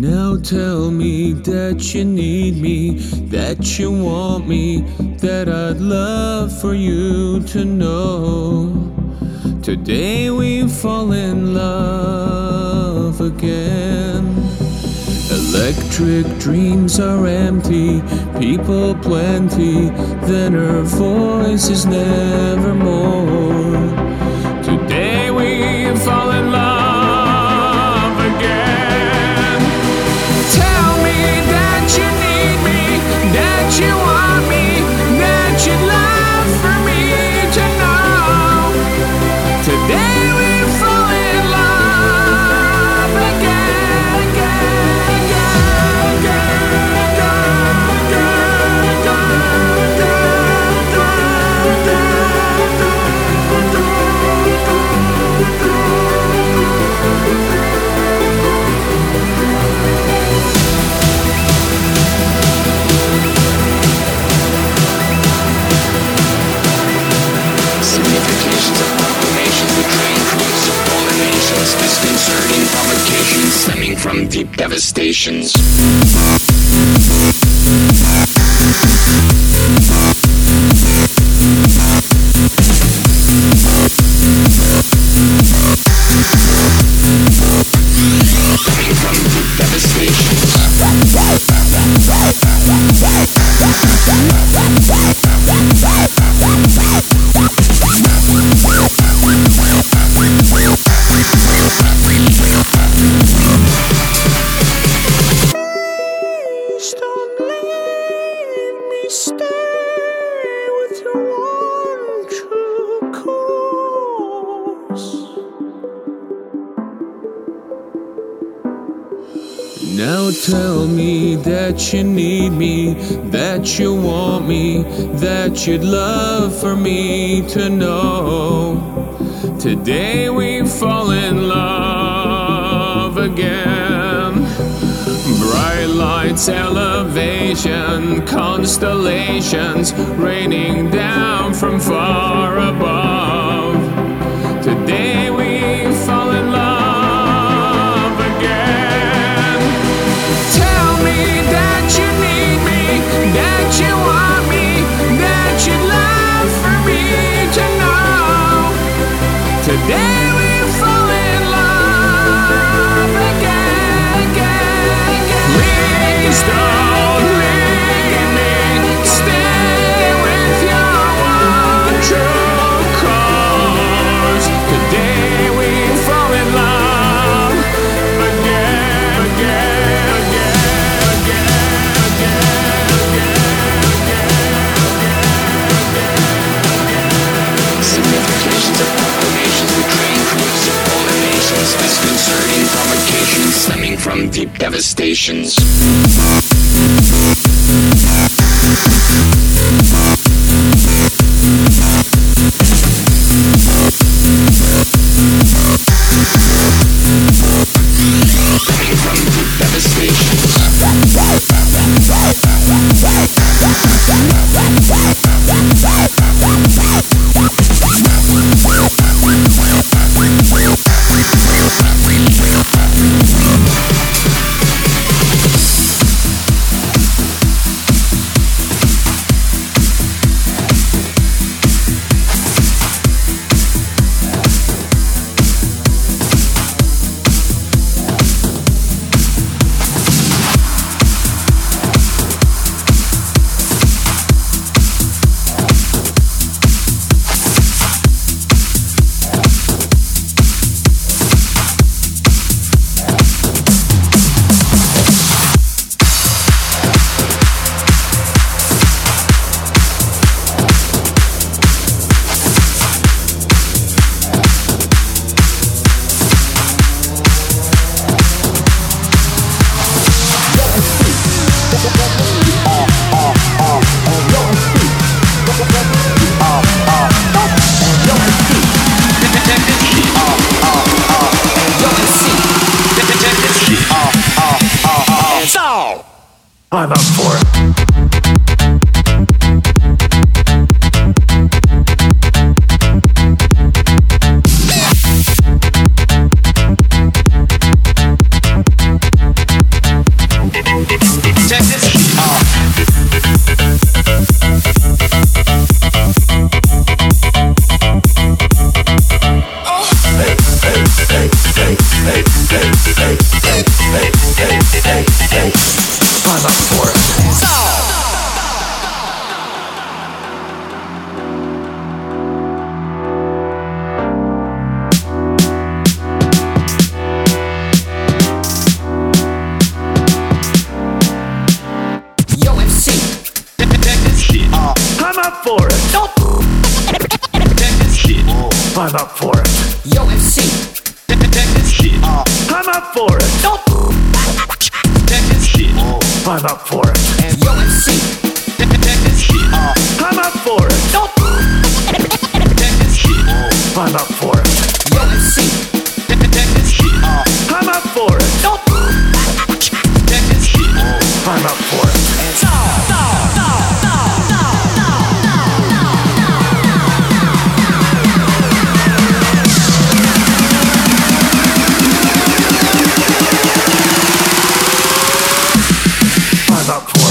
Now tell me that you need me, that you want me, that I'd love for you to know. Today we fall in love again. Electric dreams are empty, people plenty, then her voice is never more. Today we fall in love. You want me, that you'd love for me to know. Today we fall in love again, again, again, again, significations of proclamations, the train crews of pollinations, disconcerting provocations stemming from deep devastations. Stemming from deep devastations. Now tell me that you need me, that you want me, that you'd love for me to know. Today we fall in love again. Bright lights, elevation, constellations raining down from far above. Today we fall in love. That you want me, that you'd love for me to know. Today we fall in love again, again, again. Please don't leave me, stay with your one true course. Today we fall in love again, again, again. Significations of proclamations, the train crews of pollinations, disconcerting provocations stemming from deep devastations. Stemming from deep devastations. I'm up for it. up for it. Don't take this shit. I'm up for it. Yo MC, take this shit. I'm up for it. Don't take this shit. I'm up for it. And yo MC, take this shit. I'm up for it. Don't take this shit. I'm up for it. Yo MC, take this shit. I'm up for it. Don't take this shit. I'm up for it. Up for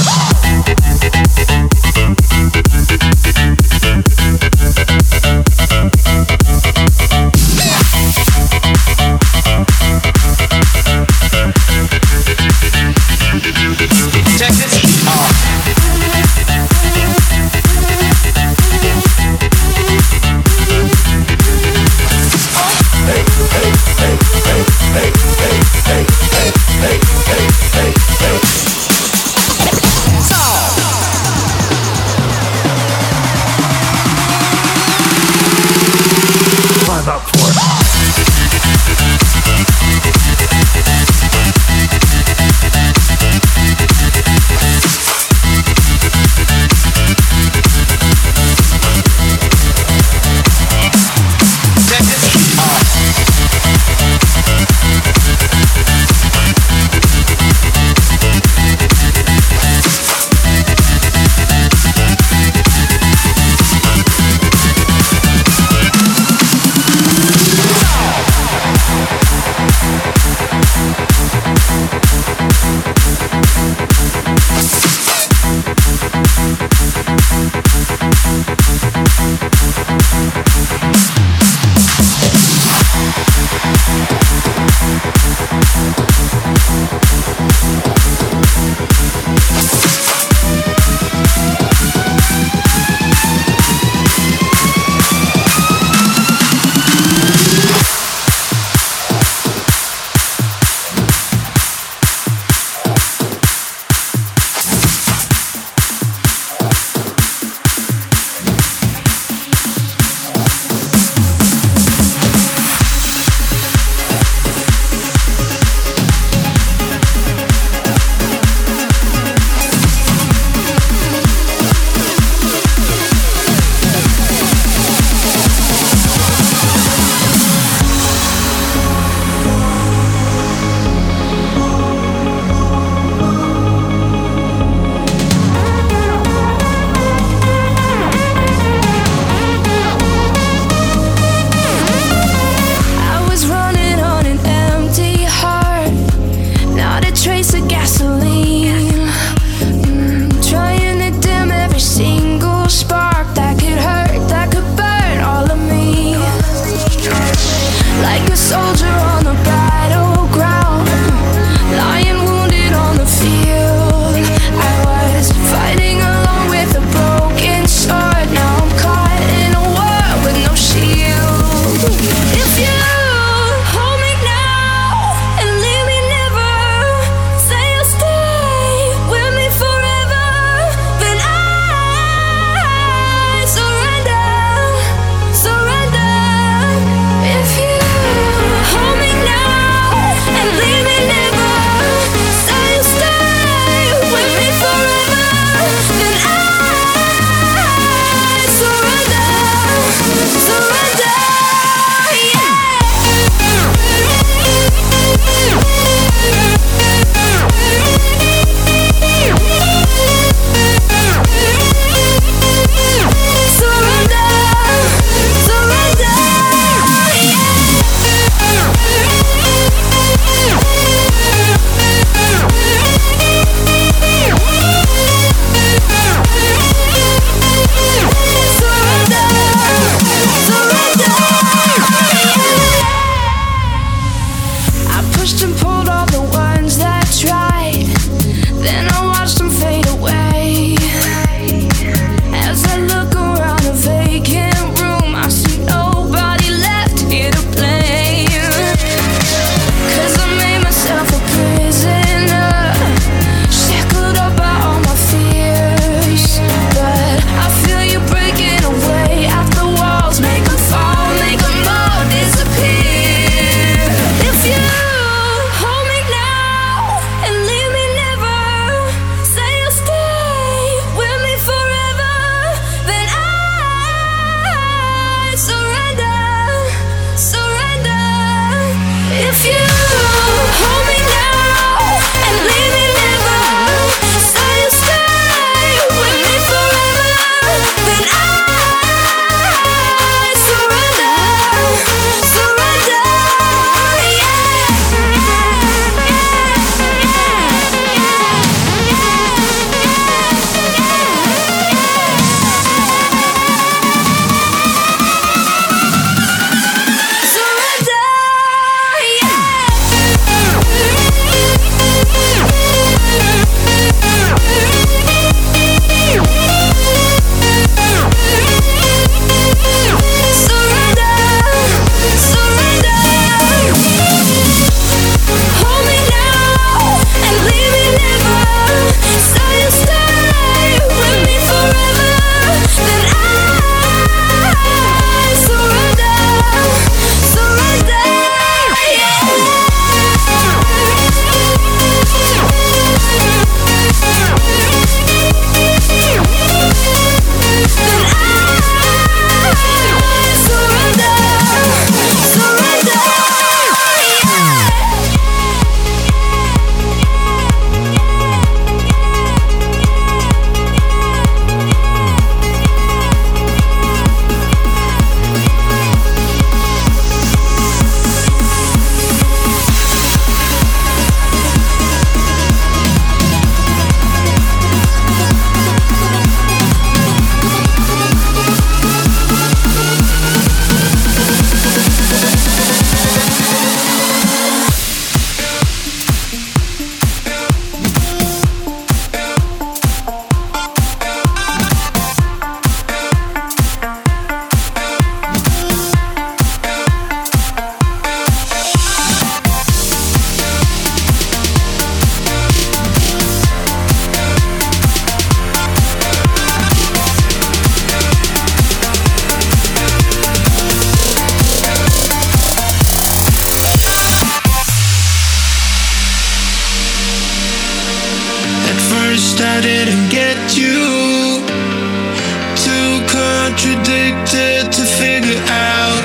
contradicted to figure out.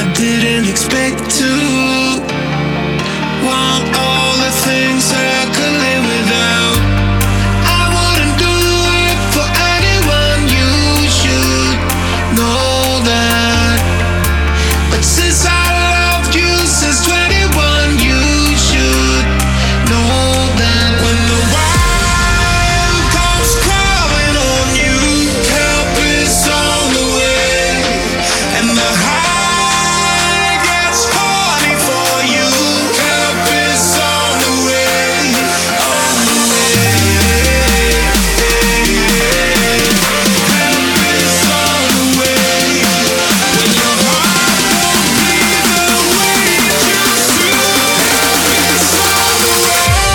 I didn't expect to want all the things I could live without. I wouldn't do it for anyone, you should know that. But since I loved you since 21, you should know that. When the wild comes crawling on you, help is on the way, and the high gets horny for you. Help is on the way, on the way. Help is on the way. When your heart won't be the way it used to, help is on the way. At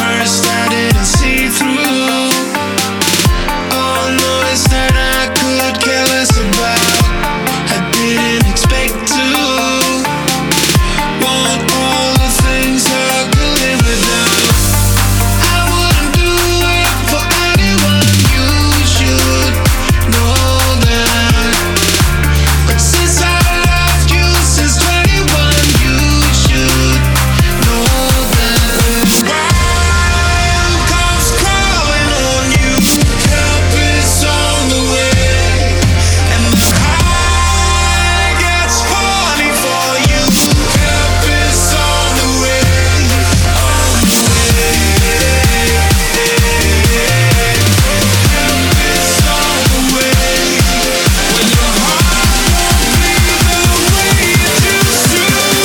first I didn't see through all noise that I could care less about. I didn't expect to want all the things I could live without. I wouldn't do it for anyone, you should know that. But since I loved you since 21, you should know that. When the wild comes crawling on you, help is on the way, and the high gets horny for you. Help is on the way, on the way. Help is on the way. When your heart won't be the way it used to, help is on the way.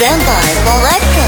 Stand by for Let's Go.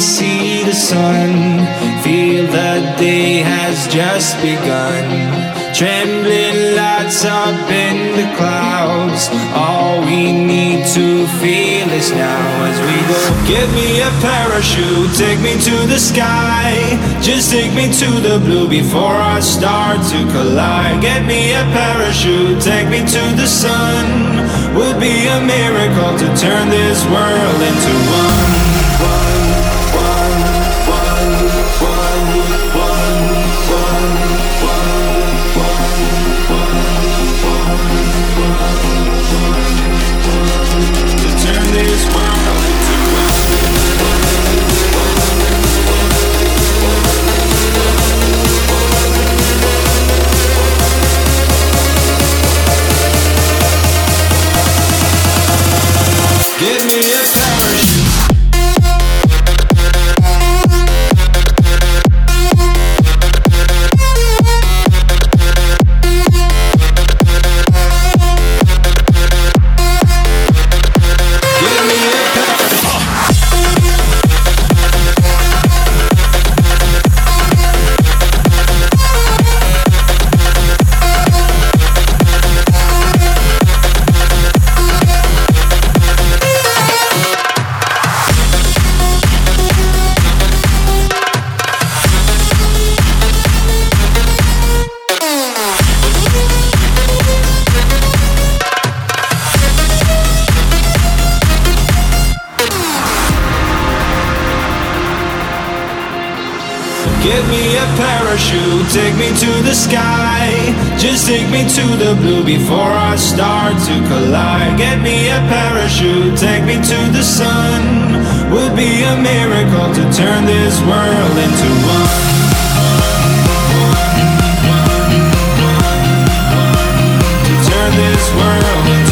see the sun, feel the day has just begun. Trembling lights up in the clouds, all we need to feel is now as we go. Give me a parachute, take me to the sky, just take me to the blue before I start to collide. Get me a parachute, take me to the sun, would be a miracle to turn this world into one. To turn this world into one. Give me a parachute. Give me a parachute, take me to the sky, just take me to the blue before I start to collide. Get me a parachute, take me to the sun, would be a miracle to turn this world into one. To turn this world into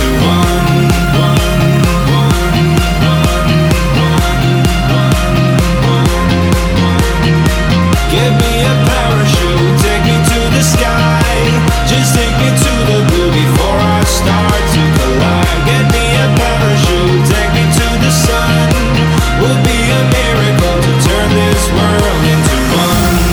give me a parachute, take me to the sky, just take me to the blue before I start to collide. Get me a parachute, take me to the sun, would be a miracle to turn this world into one.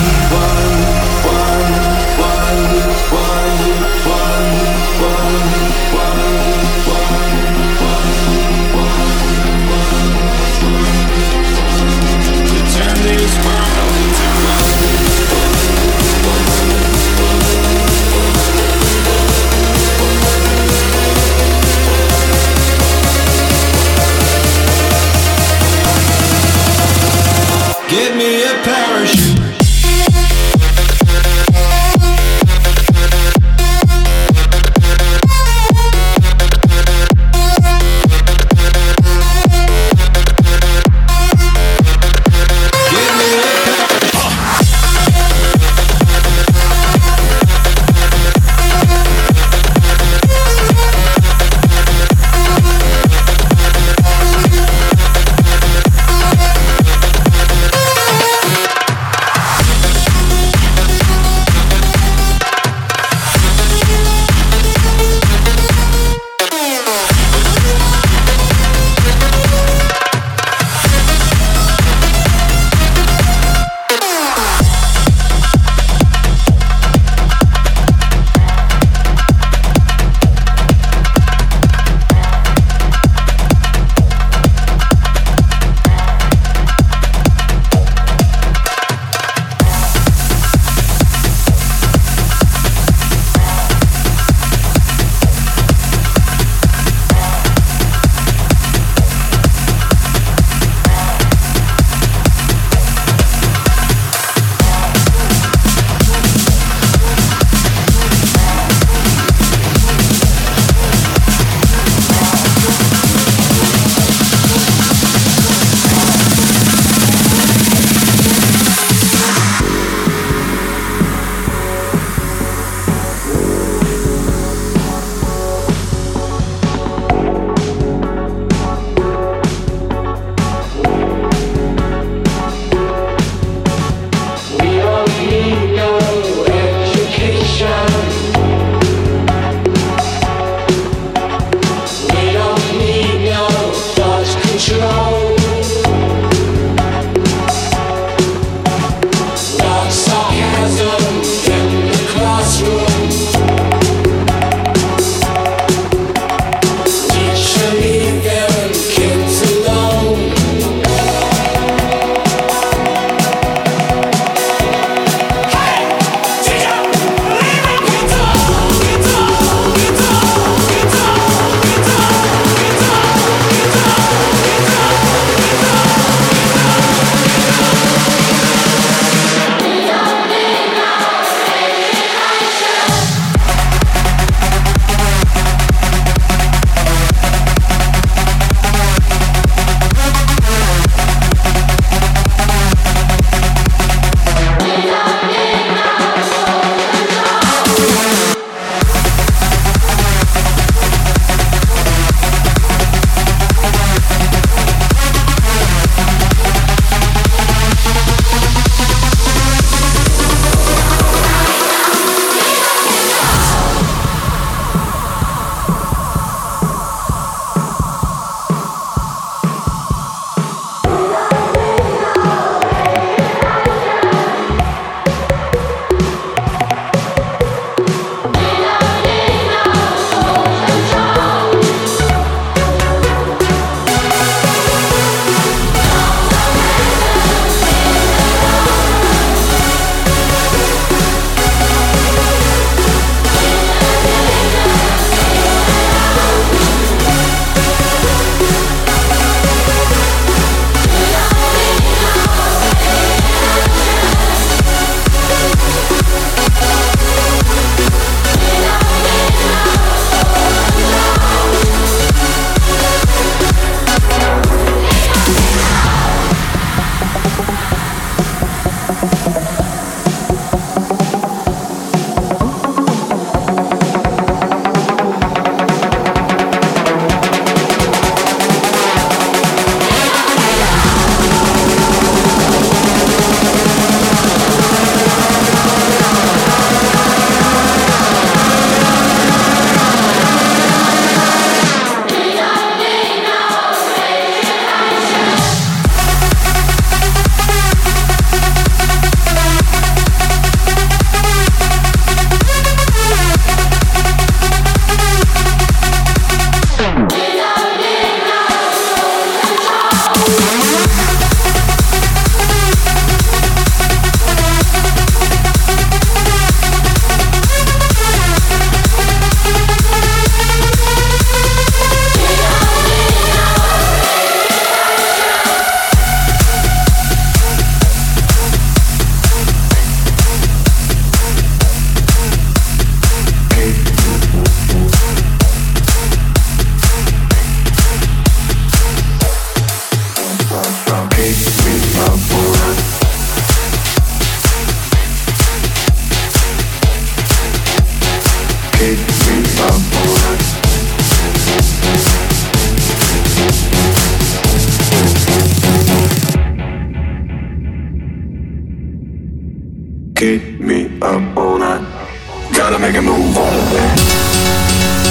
Keep me up all night. Gotta make a move on it. Keep me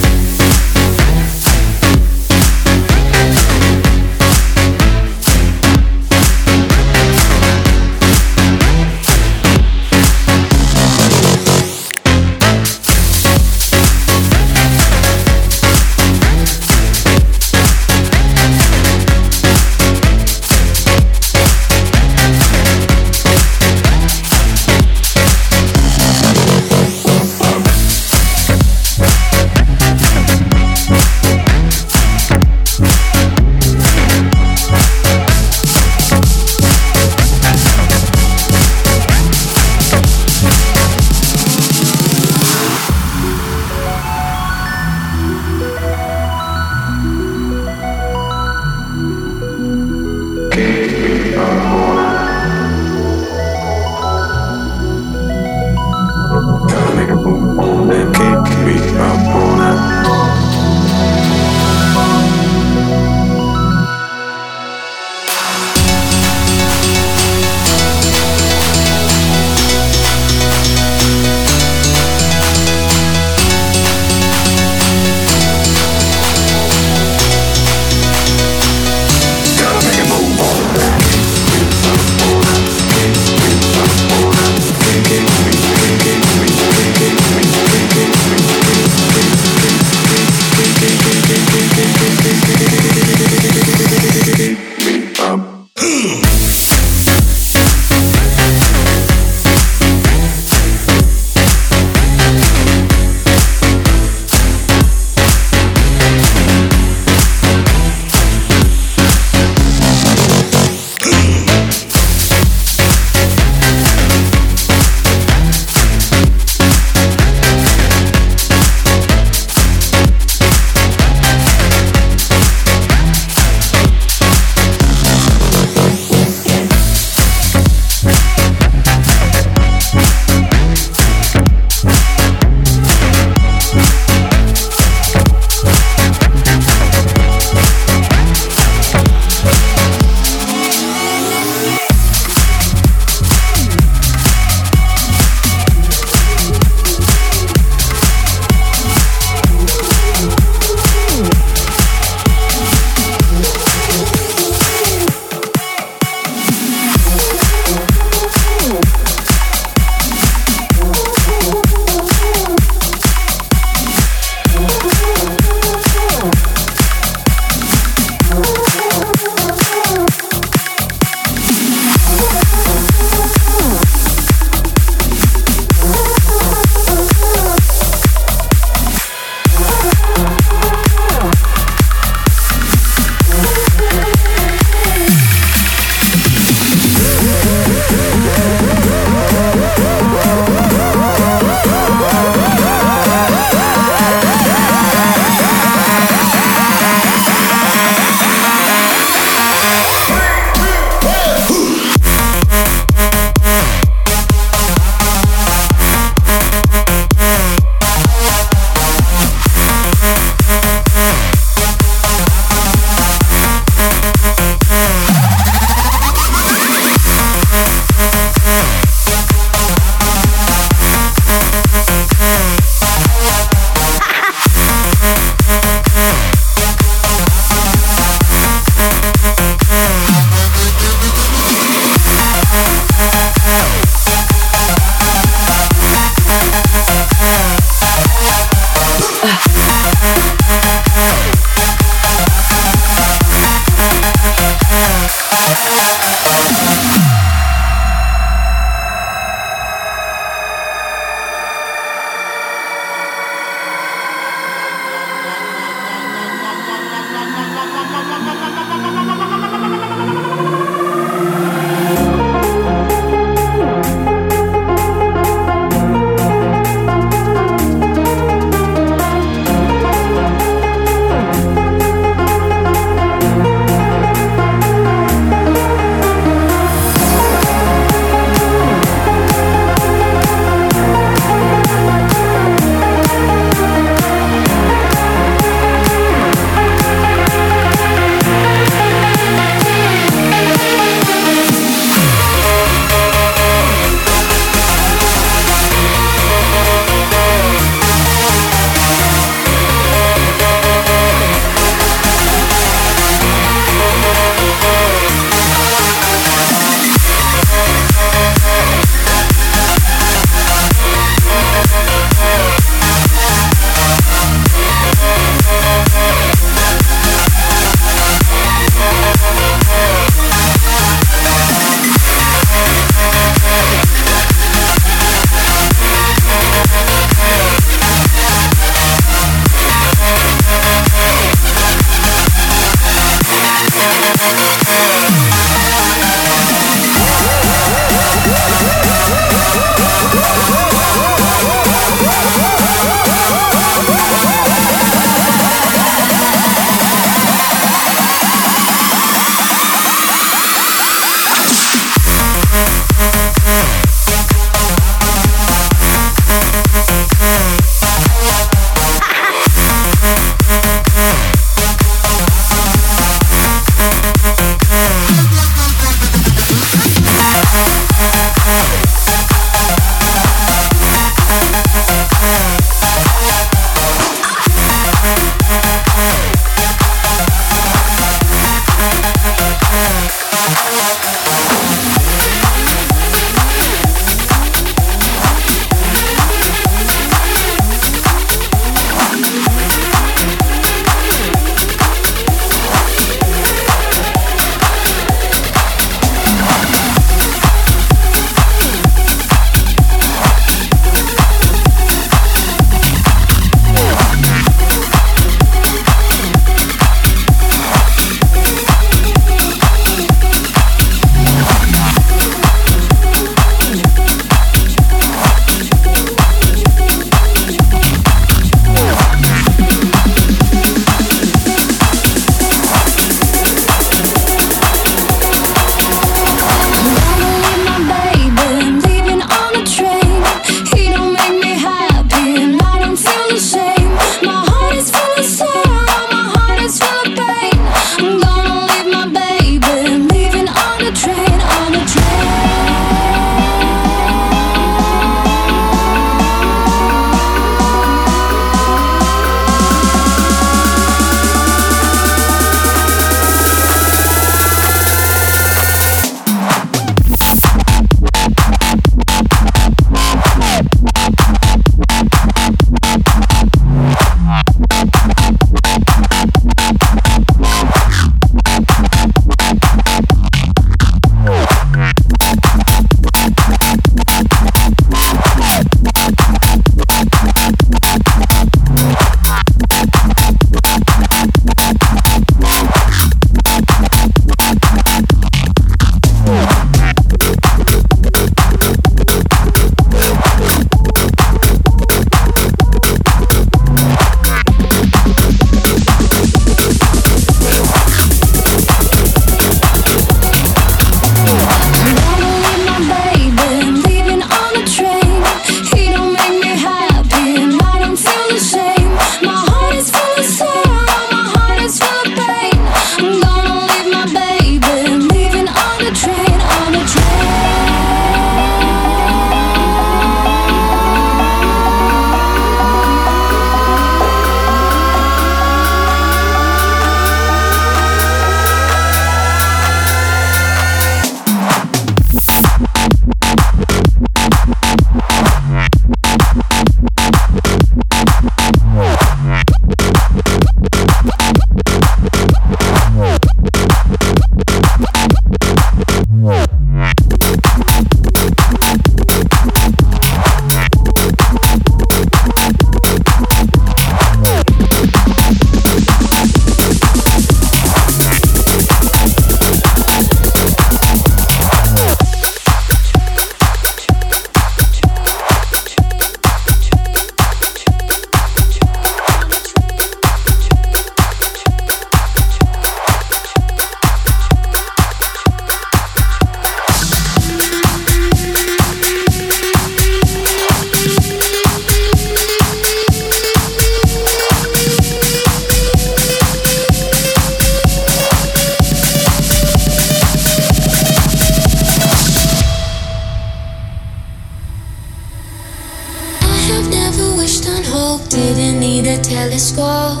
rushed on hope, didn't need a telescope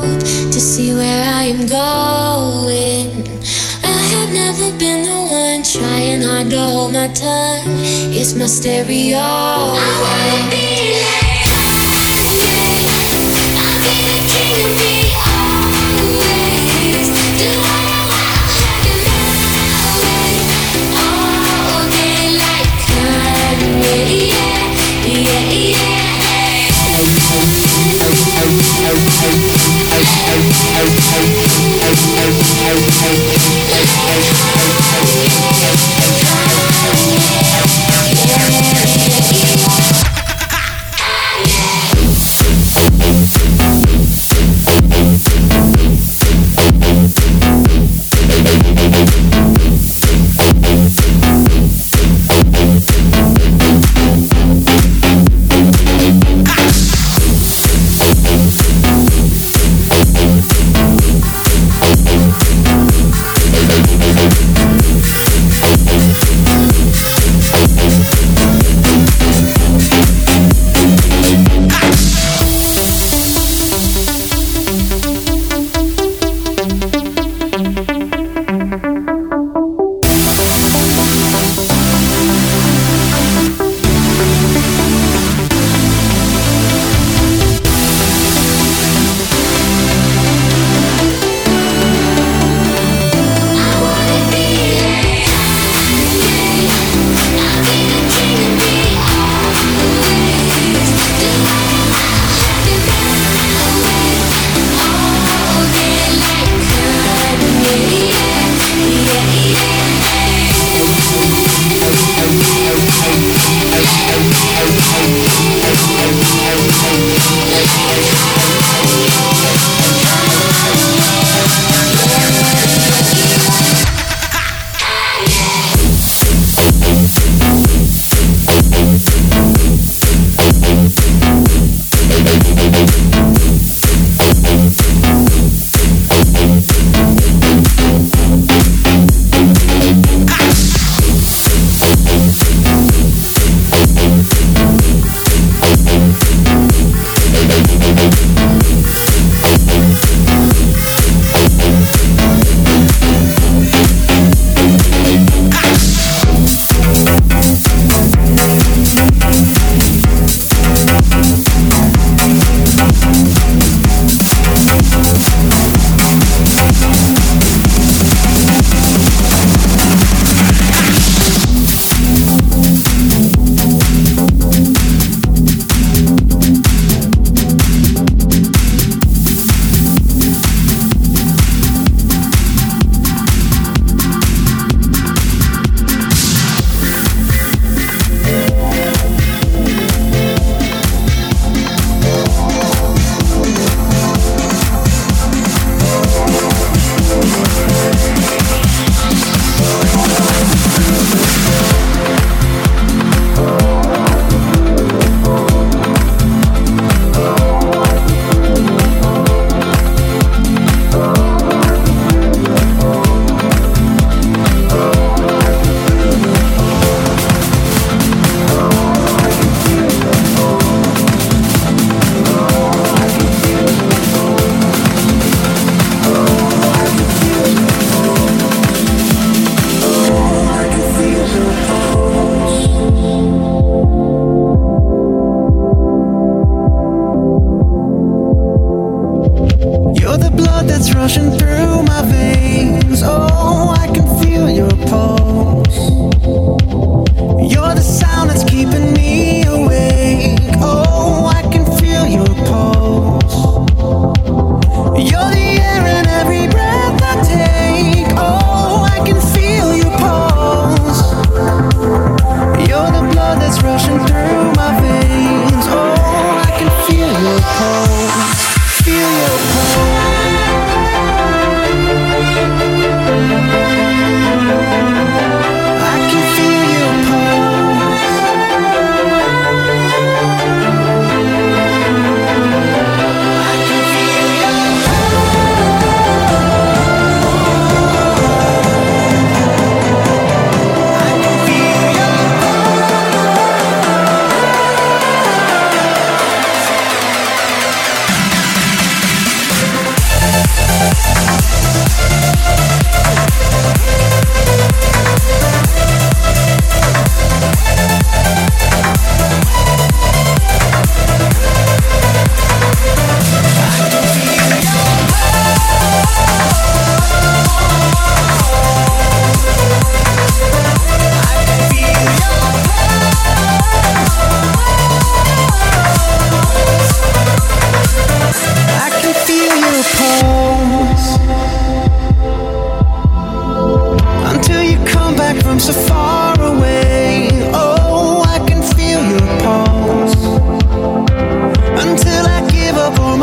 to see where I am going. I have never been the one trying hard to hold my tongue. It's my stereo. I wanna be like one day. I'll be the king of me always. Do I have my way all day like Kanye? Yeah, yeah, yeah.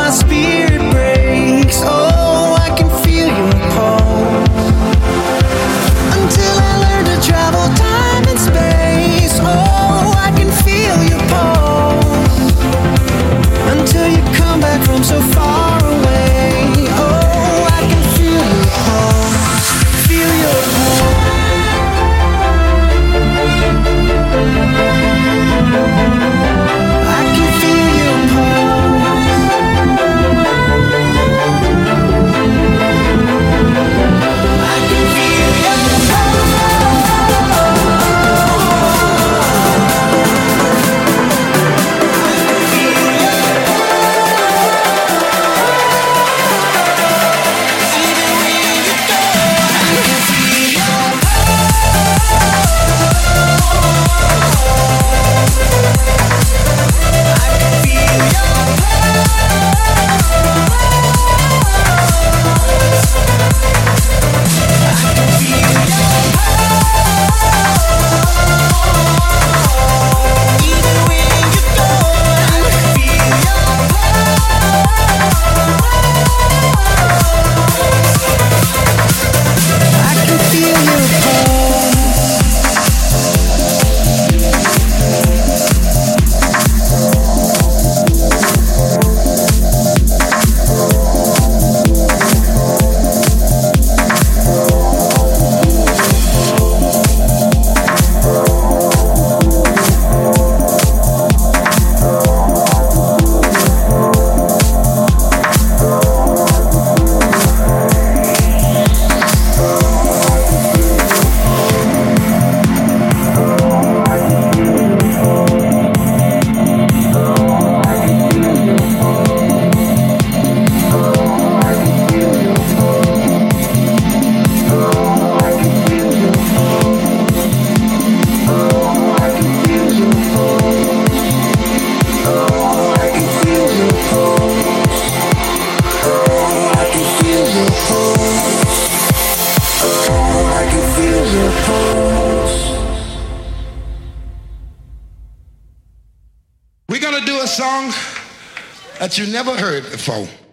my spirit breaks. Oh, I can feel your pulse. Until I learn to travel time and space. Oh, I can feel your pulse. Until you come back from so far away. Oh, I can feel your pulse. Feel your pulse. I can feel your pulse. I can feel your you never heard before.